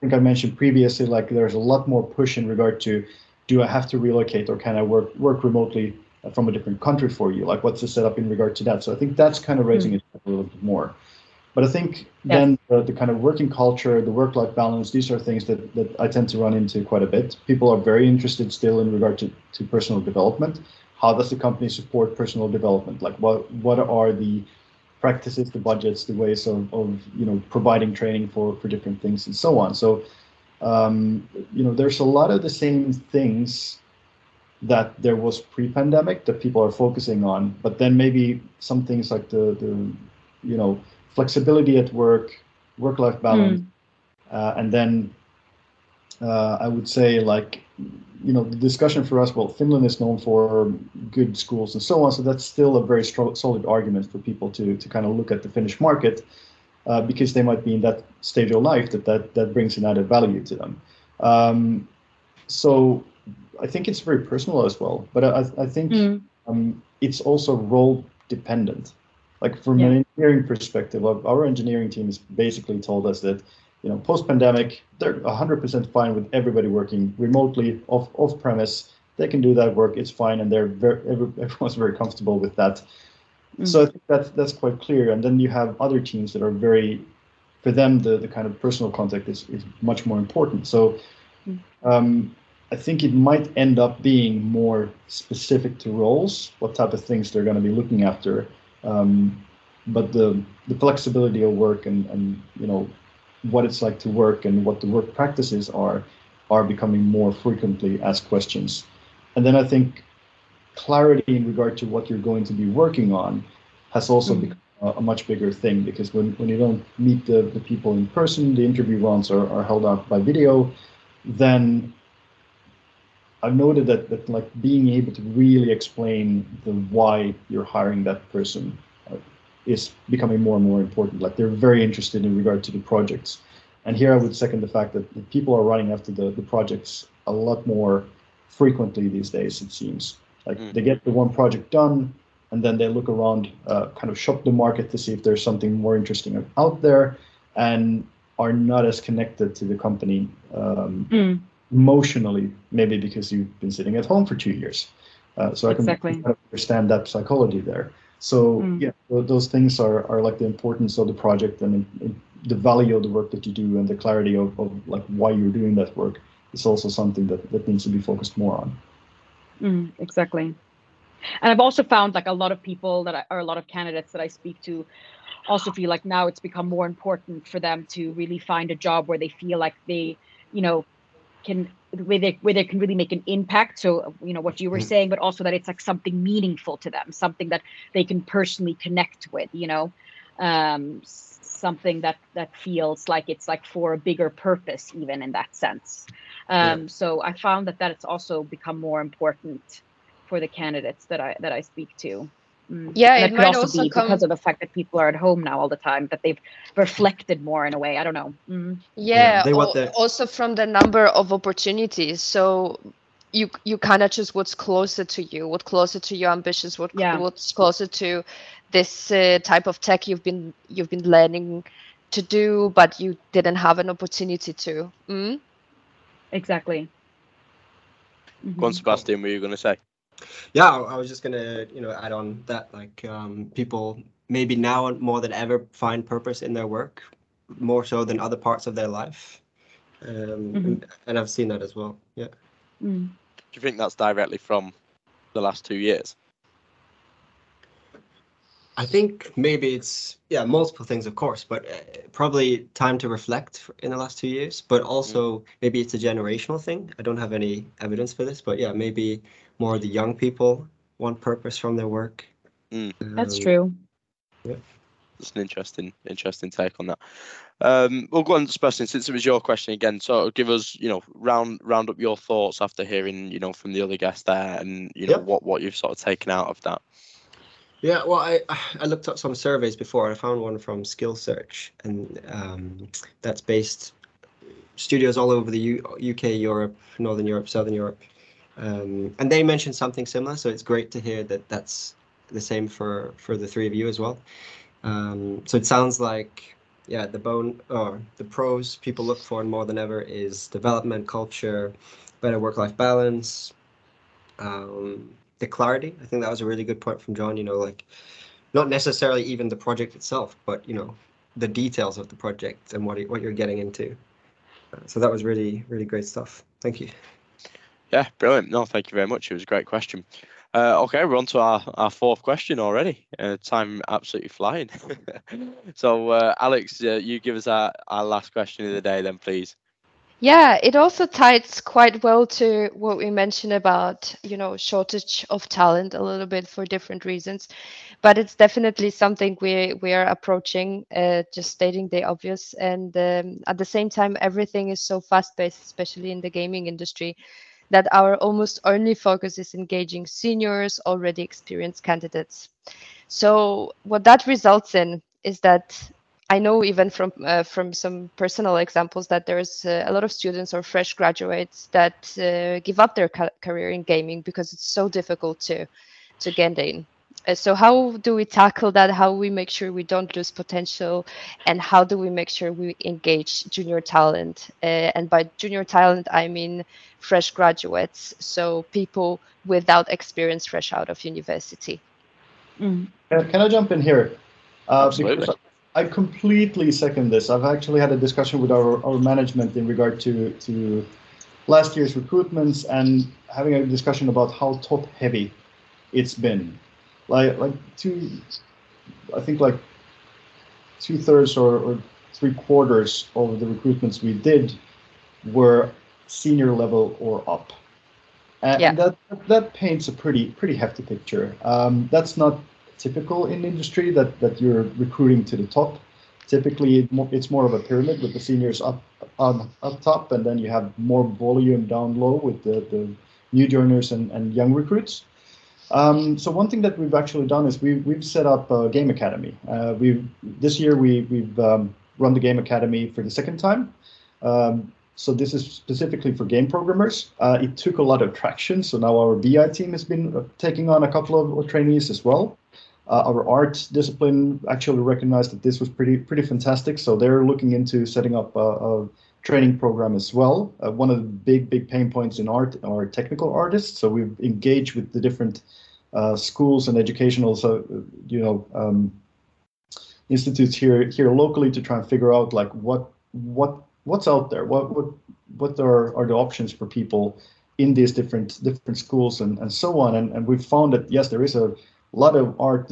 think I mentioned previously, like there's a lot more push in regard to, do I have to relocate or can I work remotely from a different country for you? Like what's the setup in regard to that? So I think that's kind of raising it a little bit more. But I think then the kind of working culture, the work-life balance, these are things that I tend to run into quite a bit. People are very interested still in regard to personal development. How does the company support personal development? Like what are the practices, the budgets, the ways of you know, providing training for different things and so on. So you know, there's a lot of the same things that there was pre-pandemic that people are focusing on, but then maybe some things like the you know, flexibility at work, work-life balance, and then I would say, like, you know, the discussion for us, well, Finland is known for good schools and so on, so that's still a very solid argument for people to kind of look at the Finnish market, because they might be in that stage of life that brings an added value to them. So I think it's very personal as well, but I think it's also role dependent. Like from an engineering perspective, our engineering team has basically told us that, you know, post-pandemic, they're 100% fine with everybody working remotely, off-premise. They can do that work; it's fine, and they're everyone's very comfortable with that. So I think that's quite clear. And then you have other teams that are very, for them, the kind of personal contact is much more important. So I think it might end up being more specific to roles, what type of things they're going to be looking after. But the flexibility of work and you know, what it's like to work and what the work practices are becoming more frequently asked questions. And then I think clarity in regard to what you're going to be working on has also become a much bigger thing, because when you don't meet the people in person, the interview rounds are held out by video, then I've noted that like being able to really explain the why you're hiring that person is becoming more and more important. Like they're very interested in regard to the projects. And here I would second the fact that people are running after the projects a lot more frequently these days, it seems. Like they get the one project done and then they look around, kind of shop the market to see if there's something more interesting out there, and are not as connected to the company emotionally, maybe because you've been sitting at home for 2 years. So I can kind of understand that psychology there. So yeah, those things are like the importance of the project and the value of the work that you do, and the clarity of like why you're doing that work is also something that needs to be focused more on. Exactly. And I've also found like a lot of people a lot of candidates that I speak to also feel like now it's become more important for them to really find a job where they feel like they, you know, where they can really make an impact. So, you know, what you were saying, but also that it's like something meaningful to them, something that they can personally connect with, you know, something that feels like it's like for a bigger purpose, even in that sense. So I found that it's also become more important for the candidates that I speak to. Yeah, and it might also be because of the fact that people are at home now all the time, that they've reflected more in a way. I don't know. Yeah, also from the number of opportunities. So you kind of choose what's closer to your ambitions, what's closer to this type of tech you've been learning to do, but you didn't have an opportunity to. Exactly. Go on, Sebastian, what were you going to say? Yeah, I was just gonna, you know, add on that, like people maybe now more than ever find purpose in their work, more so than other parts of their life, and I've seen that as well. Yeah. Do you think that's directly from the last 2 years? I think maybe it's multiple things, of course, but probably time to reflect in the last 2 years. But also maybe it's a generational thing. I don't have any evidence for this, but yeah, maybe more of the young people want purpose from their work. That's true. Yeah, that's an interesting take on that. Well, go on, Sebastian, since it was your question again, so give us, you know, round up your thoughts after hearing, you know, from the other guests there, and you know what you've sort of taken out of that. Yeah, well, I looked up some surveys before, and I found one from SkillSearch, and that's based studios all over the UK, Europe, Northern Europe, Southern Europe, and they mentioned something similar. So it's great to hear that that's the same for the three of you as well. So it sounds like the pros people look for more than ever is development culture, better work-life balance. The clarity, I think that was a really good point from John, you know, like not necessarily even the project itself, but, you know, the details of the project and what you're getting into. So that was really, really great stuff. Thank you. Yeah, brilliant. No, thank you very much. It was a great question. Okay, we're on to our fourth question already. Time absolutely flying. So, Alex, you give us our last question of the day then, please. Yeah, it also ties quite well to what we mentioned about, you know, shortage of talent a little bit for different reasons. But it's definitely something we are approaching, just stating the obvious. And at the same time, everything is so fast-paced, especially in the gaming industry, that our almost only focus is engaging seniors, already experienced candidates. So what that results in is that I know even from some personal examples that there is a lot of students or fresh graduates that give up their career in gaming because it's so difficult to get in. So how do we tackle that? How we make sure we don't lose potential, and how do we make sure we engage junior talent? And by junior talent, I mean fresh graduates, so people without experience, fresh out of university. Mm. Can I jump in here? Absolutely. I completely second this. I've actually had a discussion with our management in regard to last year's recruitments and having a discussion about how top-heavy it's been. I think two-thirds or three-quarters of the recruitments we did were senior level or up. And yeah, that paints a pretty hefty picture. That's not typical in industry that you're recruiting to the top. Typically, it's more of a pyramid with the seniors up top, and then you have more volume down low with the new joiners and young recruits. So one thing that we've actually done is we've set up a game academy. This year we've run the game academy for the second time. So this is specifically for game programmers. It took a lot of traction. So now our BI team has been taking on a couple of trainees as well. Our art discipline actually recognized that this was pretty fantastic, so they're looking into setting up a training program as well. One of the big pain points in art are technical artists, so we've engaged with the different schools and educational institutes here locally to try and figure out like what's out there, what are the options for people in these different schools and so on, and we've found that yes, there is a lot of art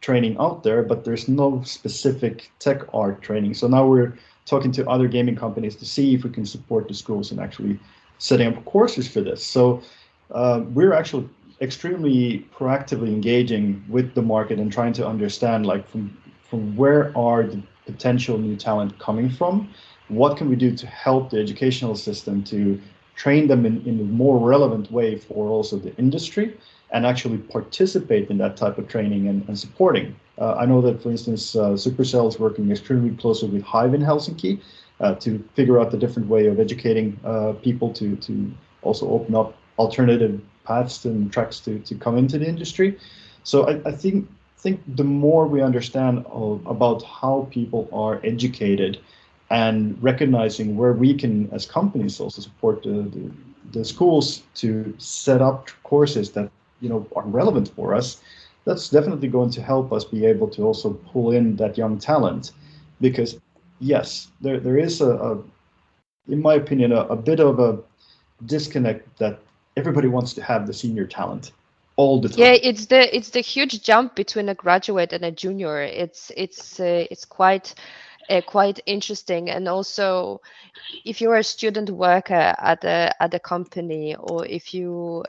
training out there, but there's no specific tech art training. So now we're talking to other gaming companies to see if we can support the schools in actually setting up courses for this. So we're actually extremely proactively engaging with the market and trying to understand like from where are the potential new talent coming from? What can we do to help the educational system to train them in a more relevant way for also the industry, and actually participate in that type of training and supporting. I know that, for instance, Supercell is working extremely closely with Hive in Helsinki to figure out the different way of educating people to also open up alternative paths and tracks to come into the industry. So I think the more we understand about how people are educated and recognizing where we can, as companies, also support the schools to set up courses that are relevant for us, that's definitely going to help us be able to also pull in that young talent. Because yes, there is in my opinion, a bit of a disconnect that everybody wants to have the senior talent all the time. Yeah, it's the huge jump between a graduate and a junior. It's quite interesting. And also, if you're a student worker at a company, or if you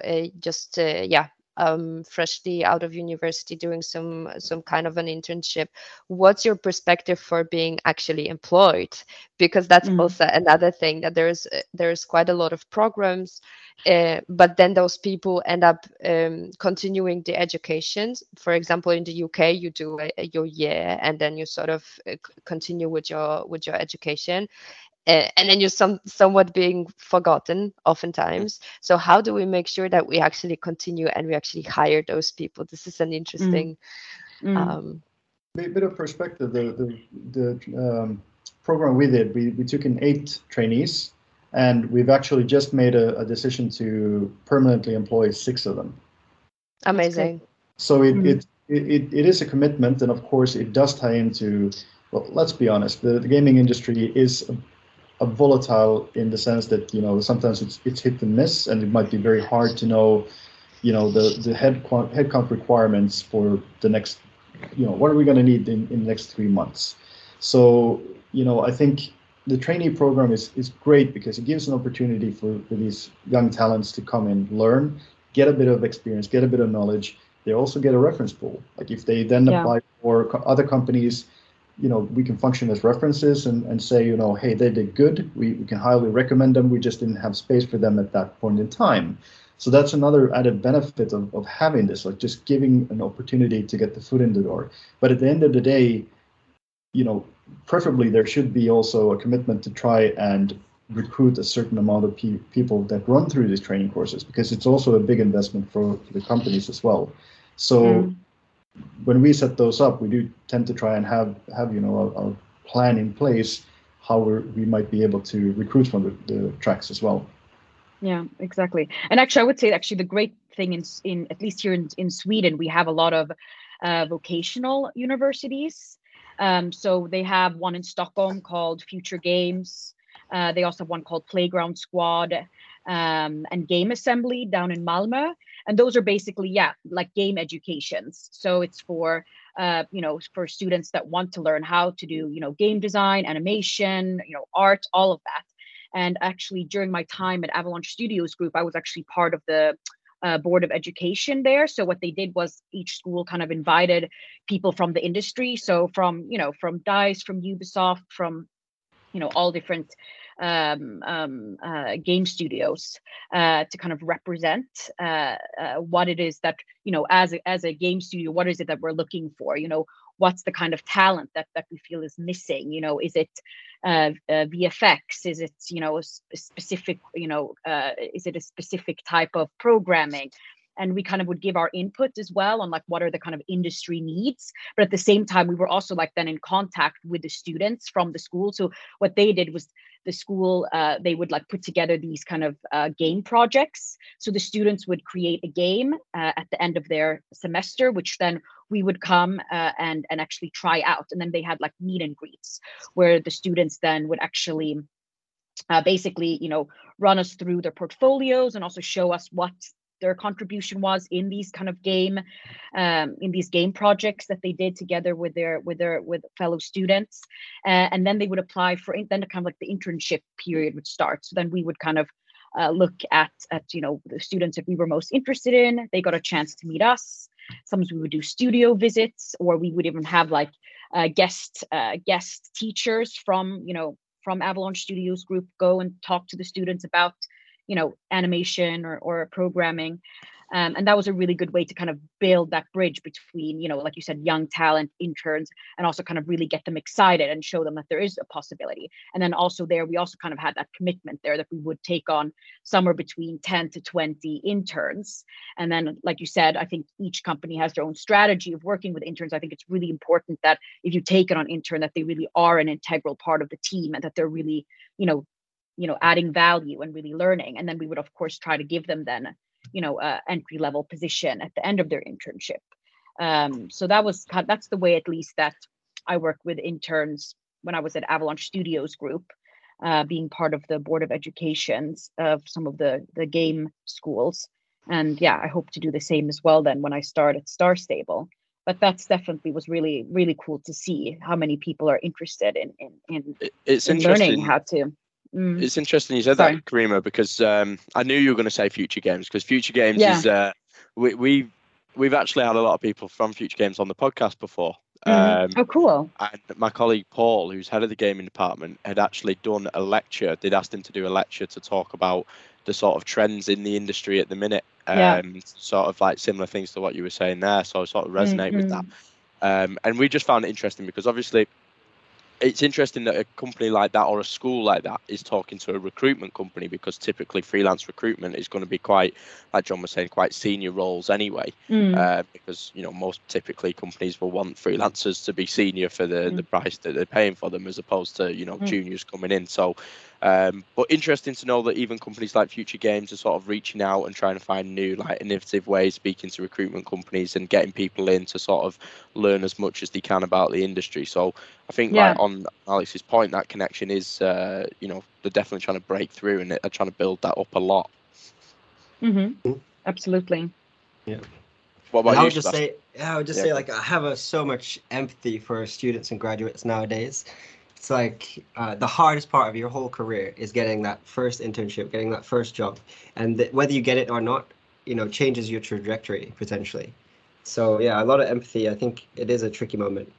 freshly out of university doing some kind of an internship, what's your perspective for being actually employed? Because that's also another thing, that there is quite a lot of programs, but then those people end up continuing the educations. For example, in the UK, you do your year and then you sort of continue with your education. And then you're somewhat being forgotten oftentimes. So how do we make sure that we actually continue and we actually hire those people? This is an interesting bit of perspective. The program we did, we took in 8 trainees, and we've actually just made a decision to permanently employ 6 of them. Amazing. So it is a commitment, and of course it does tie into, well, let's be honest, the gaming industry is a volatile in the sense that sometimes it's hit and miss, and it might be very hard to know you know, the headcount requirements for the next, you know, what are we going to need in the next 3 months? So, you know, I think the trainee program is great because it gives an opportunity for these young talents to come in, learn, get a bit of experience, get a bit of knowledge. They also get a reference pool. Like if they then apply for other companies, you know, we can function as references and say, you know, hey, they did good. We can highly recommend them. We just didn't have space for them at that point in time. So that's another added benefit of having this, like just giving an opportunity to get the foot in the door. But at the end of the day, you know, preferably there should be also a commitment to try and recruit a certain amount of people that run through these training courses, because it's also a big investment for the companies as well. So when we set those up, we do tend to try and have you know, our plan in place, how we might be able to recruit from the tracks as well. Yeah, exactly. And actually, I would say actually the great thing in at least here in Sweden, we have a lot of vocational universities. So they have one in Stockholm called Future Games. They also have one called Playground Squad and Game Assembly down in Malmö. And those are basically, yeah, like game educations. So it's for, you know, for students that want to learn how to do, you know, game design, animation, you know, art, all of that. And actually, during my time at Avalanche Studios Group, I was actually part of the board of education there. So what they did was each school kind of invited people from the industry. So from, you know, from DICE, from Ubisoft, from, you know, all different game studios to kind of represent what it is that, you know, as a game studio, what is it that we're looking for, you know? What's the kind of talent that we feel is missing? You know, is it VFX? Is it, you know, a specific, you know, is it a specific type of programming? And we kind of would give our input as well on like, what are the kind of industry needs? But at the same time, we were also like then in contact with the students from the school. So what they did was the school, they would like put together these kind of game projects. So the students would create a game at the end of their semester, which then we would come and actually try out. And then they had like meet and greets where the students then would actually basically, you know, run us through their portfolios and also show us what their contribution was in these kind of game, in these game projects that they did together with their fellow students, and then they would apply for. Then kind of like the internship period would start. So then we would kind of look at you know, the students that we were most interested in. They got a chance to meet us. Sometimes we would do studio visits, or we would even have like guest teachers from, you know, from Avalanche Studios Group go and talk to the students about, you know, animation or programming. And that was a really good way to kind of build that bridge between, you know, like you said, young talent, interns, and also kind of really get them excited and show them that there is a possibility. And then also there, we also kind of had that commitment there that we would take on somewhere between 10 to 20 interns. And then, like you said, I think each company has their own strategy of working with interns. I think it's really important that if you take on an intern, that they really are an integral part of the team and that they're really, you know, adding value and really learning. And then we would, of course, try to give them then, you know, entry-level position at the end of their internship. So that's the way, at least, that I worked with interns when I was at Avalanche Studios Group, being part of the board of education of some of the game schools. And yeah, I hope to do the same as well then when I start at Star Stable. But that's definitely was really, really cool to see how many people are interested in learning how to. It's interesting you said that, Karima, because I knew you were going to say Future Games, because Future Games is we've actually had a lot of people from Future Games on the podcast before. Oh, cool. And my colleague Paul, who's head of the gaming department, had actually done a lecture. They'd asked him to do a lecture to talk about the sort of trends in the industry at the minute, sort of like similar things to what you were saying there. So I sort of resonate with that. And we just found it interesting because obviously it's interesting that a company like that or a school like that is talking to a recruitment company, because typically freelance recruitment is going to be quite, like John was saying, quite senior roles anyway, because, you know, most typically companies will want freelancers to be senior for the price that they're paying for them, as opposed to, you know, juniors coming in. So, but interesting to know that even companies like Future Games are sort of reaching out and trying to find new, like, innovative ways, speaking to recruitment companies and getting people in to sort of learn as much as they can about the industry. So I think like on Alex's point, that connection is, you know, they're definitely trying to break through and they're trying to build that up a lot. Absolutely. Yeah. What about you, Sebastian? I would just say like I have so much empathy for students and graduates nowadays. It's like the hardest part of your whole career is getting that first internship, getting that first job, and whether you get it or not, you know, changes your trajectory potentially. So yeah, a lot of empathy. I think it is a tricky moment.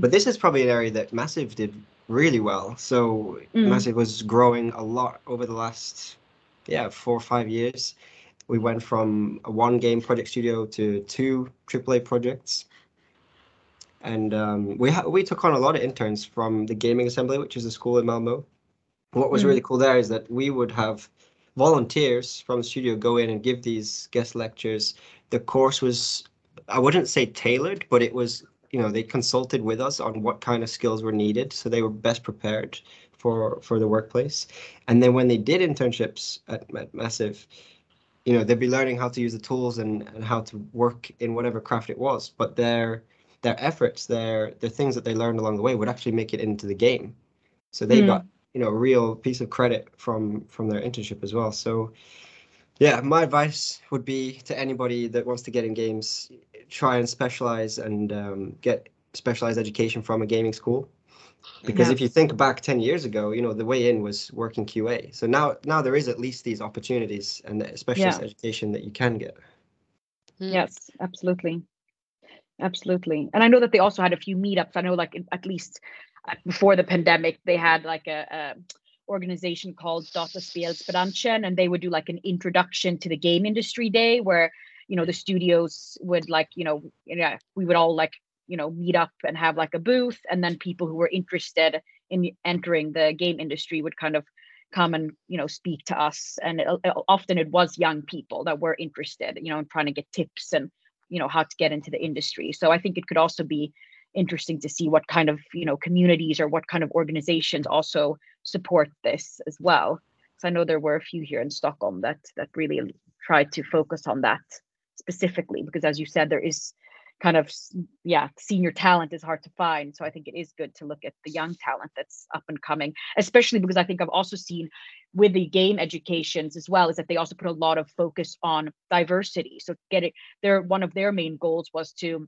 But this is probably an area that Massive did really well. So Massive was growing a lot over the last 4 or 5 years. We went from a 1 game project studio to 2 AAA projects. And we took on a lot of interns from the Gaming Assembly, which is a school in Malmo. What was really cool there is that we would have volunteers from the studio go in and give these guest lectures. The course was, I wouldn't say tailored, but it was, you know, they consulted with us on what kind of skills were needed, so they were best prepared for the workplace. And then when they did internships at Massive, you know, they'd be learning how to use the tools and how to work in whatever craft it was, but their efforts, their things that they learned along the way would actually make it into the game. So they got, you know, a real piece of credit from their internship as well. So yeah, my advice would be to anybody that wants to get in games, try and specialize and get specialized education from a gaming school. Because if you think back 10 years ago, you know, the way in was working QA. So now there is at least these opportunities and the specialist education that you can get. Yes, absolutely. Absolutely. And I know that they also had a few meetups. I know, like, at least before the pandemic, they had like a organization called Dataspelsbranschen, and they would do like an introduction to the game industry day where, you know, the studios would like, you know, we would all like, you know, meet up and have like a booth, and then people who were interested in entering the game industry would kind of come and, you know, speak to us. And often it was young people that were interested, you know, in trying to get tips and, you know, how to get into the industry. So I think it could also be interesting to see what kind of, you know, communities or what kind of organizations also support this as well. So I know there were a few here in Stockholm that really tried to focus on that specifically, because as you said, there is kind of, senior talent is hard to find. So I think it is good to look at the young talent that's up and coming, especially because I think I've also seen with the game educations as well, is that they also put a lot of focus on diversity. So one of their main goals was to,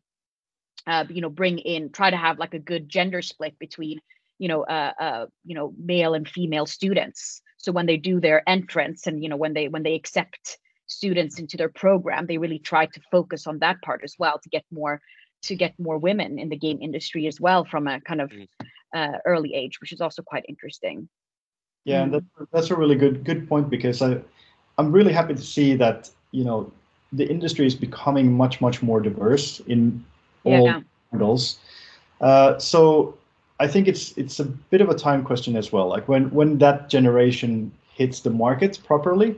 you know, try to have like a good gender split between, you know, male and female students. So when they do their entrance and, you know, when they accept students into their program, they really try to focus on that part as well, to get more women in the game industry as well from a kind of early age, which is also quite interesting. Yeah, and that's a really good point, because I'm really happy to see that, you know, the industry is becoming much more diverse in all models. So I think it's a bit of a time question as well. Like when that generation hits the market properly,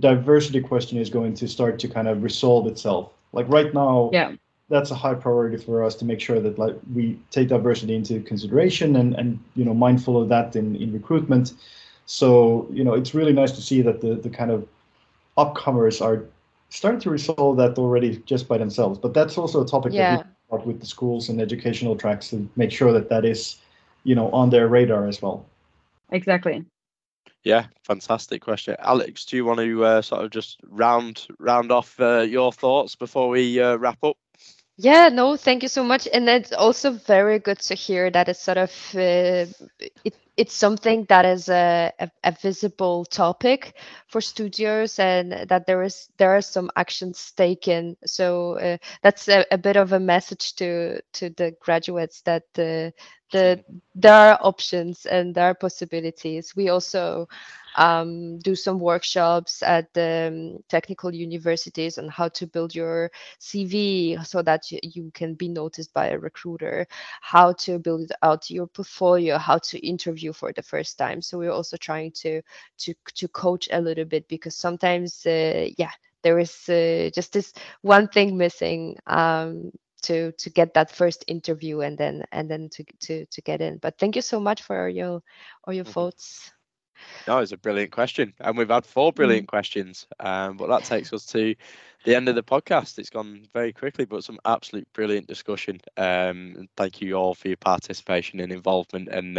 diversity question is going to start to kind of resolve itself. Like right now, that's a high priority for us to make sure that, like, we take diversity into consideration and you know, mindful of that in recruitment. So, you know, it's really nice to see that the kind of upcomers are starting to resolve that already just by themselves. But that's also a topic that we talk with the schools and educational tracks to make sure that is, you know, on their radar as well. Exactly. Yeah, fantastic question. Alex, do you want to sort of just round off your thoughts before we wrap up? Yeah, no, thank you so much. And it's also very good to hear that it's sort of, it's something that is a visible topic for studios, and that there are some actions taken. So that's a bit of a message to the graduates that there are options and there are possibilities. We also do some workshops at the technical universities on how to build your CV so that you can be noticed by a recruiter, how to build out your portfolio, how to interview for the first time. So we're also trying to coach a little bit, because sometimes, there is just this one thing missing. To get that first interview and then to get in. But thank you so much for all your thoughts. No, it's a brilliant question. And we've had four brilliant questions. But that takes us to the end of the podcast. It's gone very quickly, but some absolute brilliant discussion. And thank you all for your participation and involvement and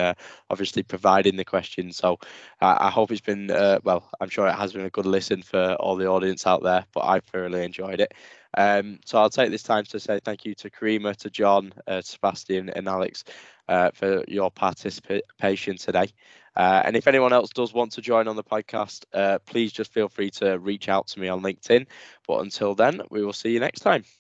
obviously providing the questions. So I hope it's been, well, I'm sure it has been a good listen for all the audience out there, but I thoroughly enjoyed it. So I'll take this time to say thank you to Karima, to John, to Sebastian and Alex for your participation today. And if anyone else does want to join on the podcast, please just feel free to reach out to me on LinkedIn. But until then, we will see you next time.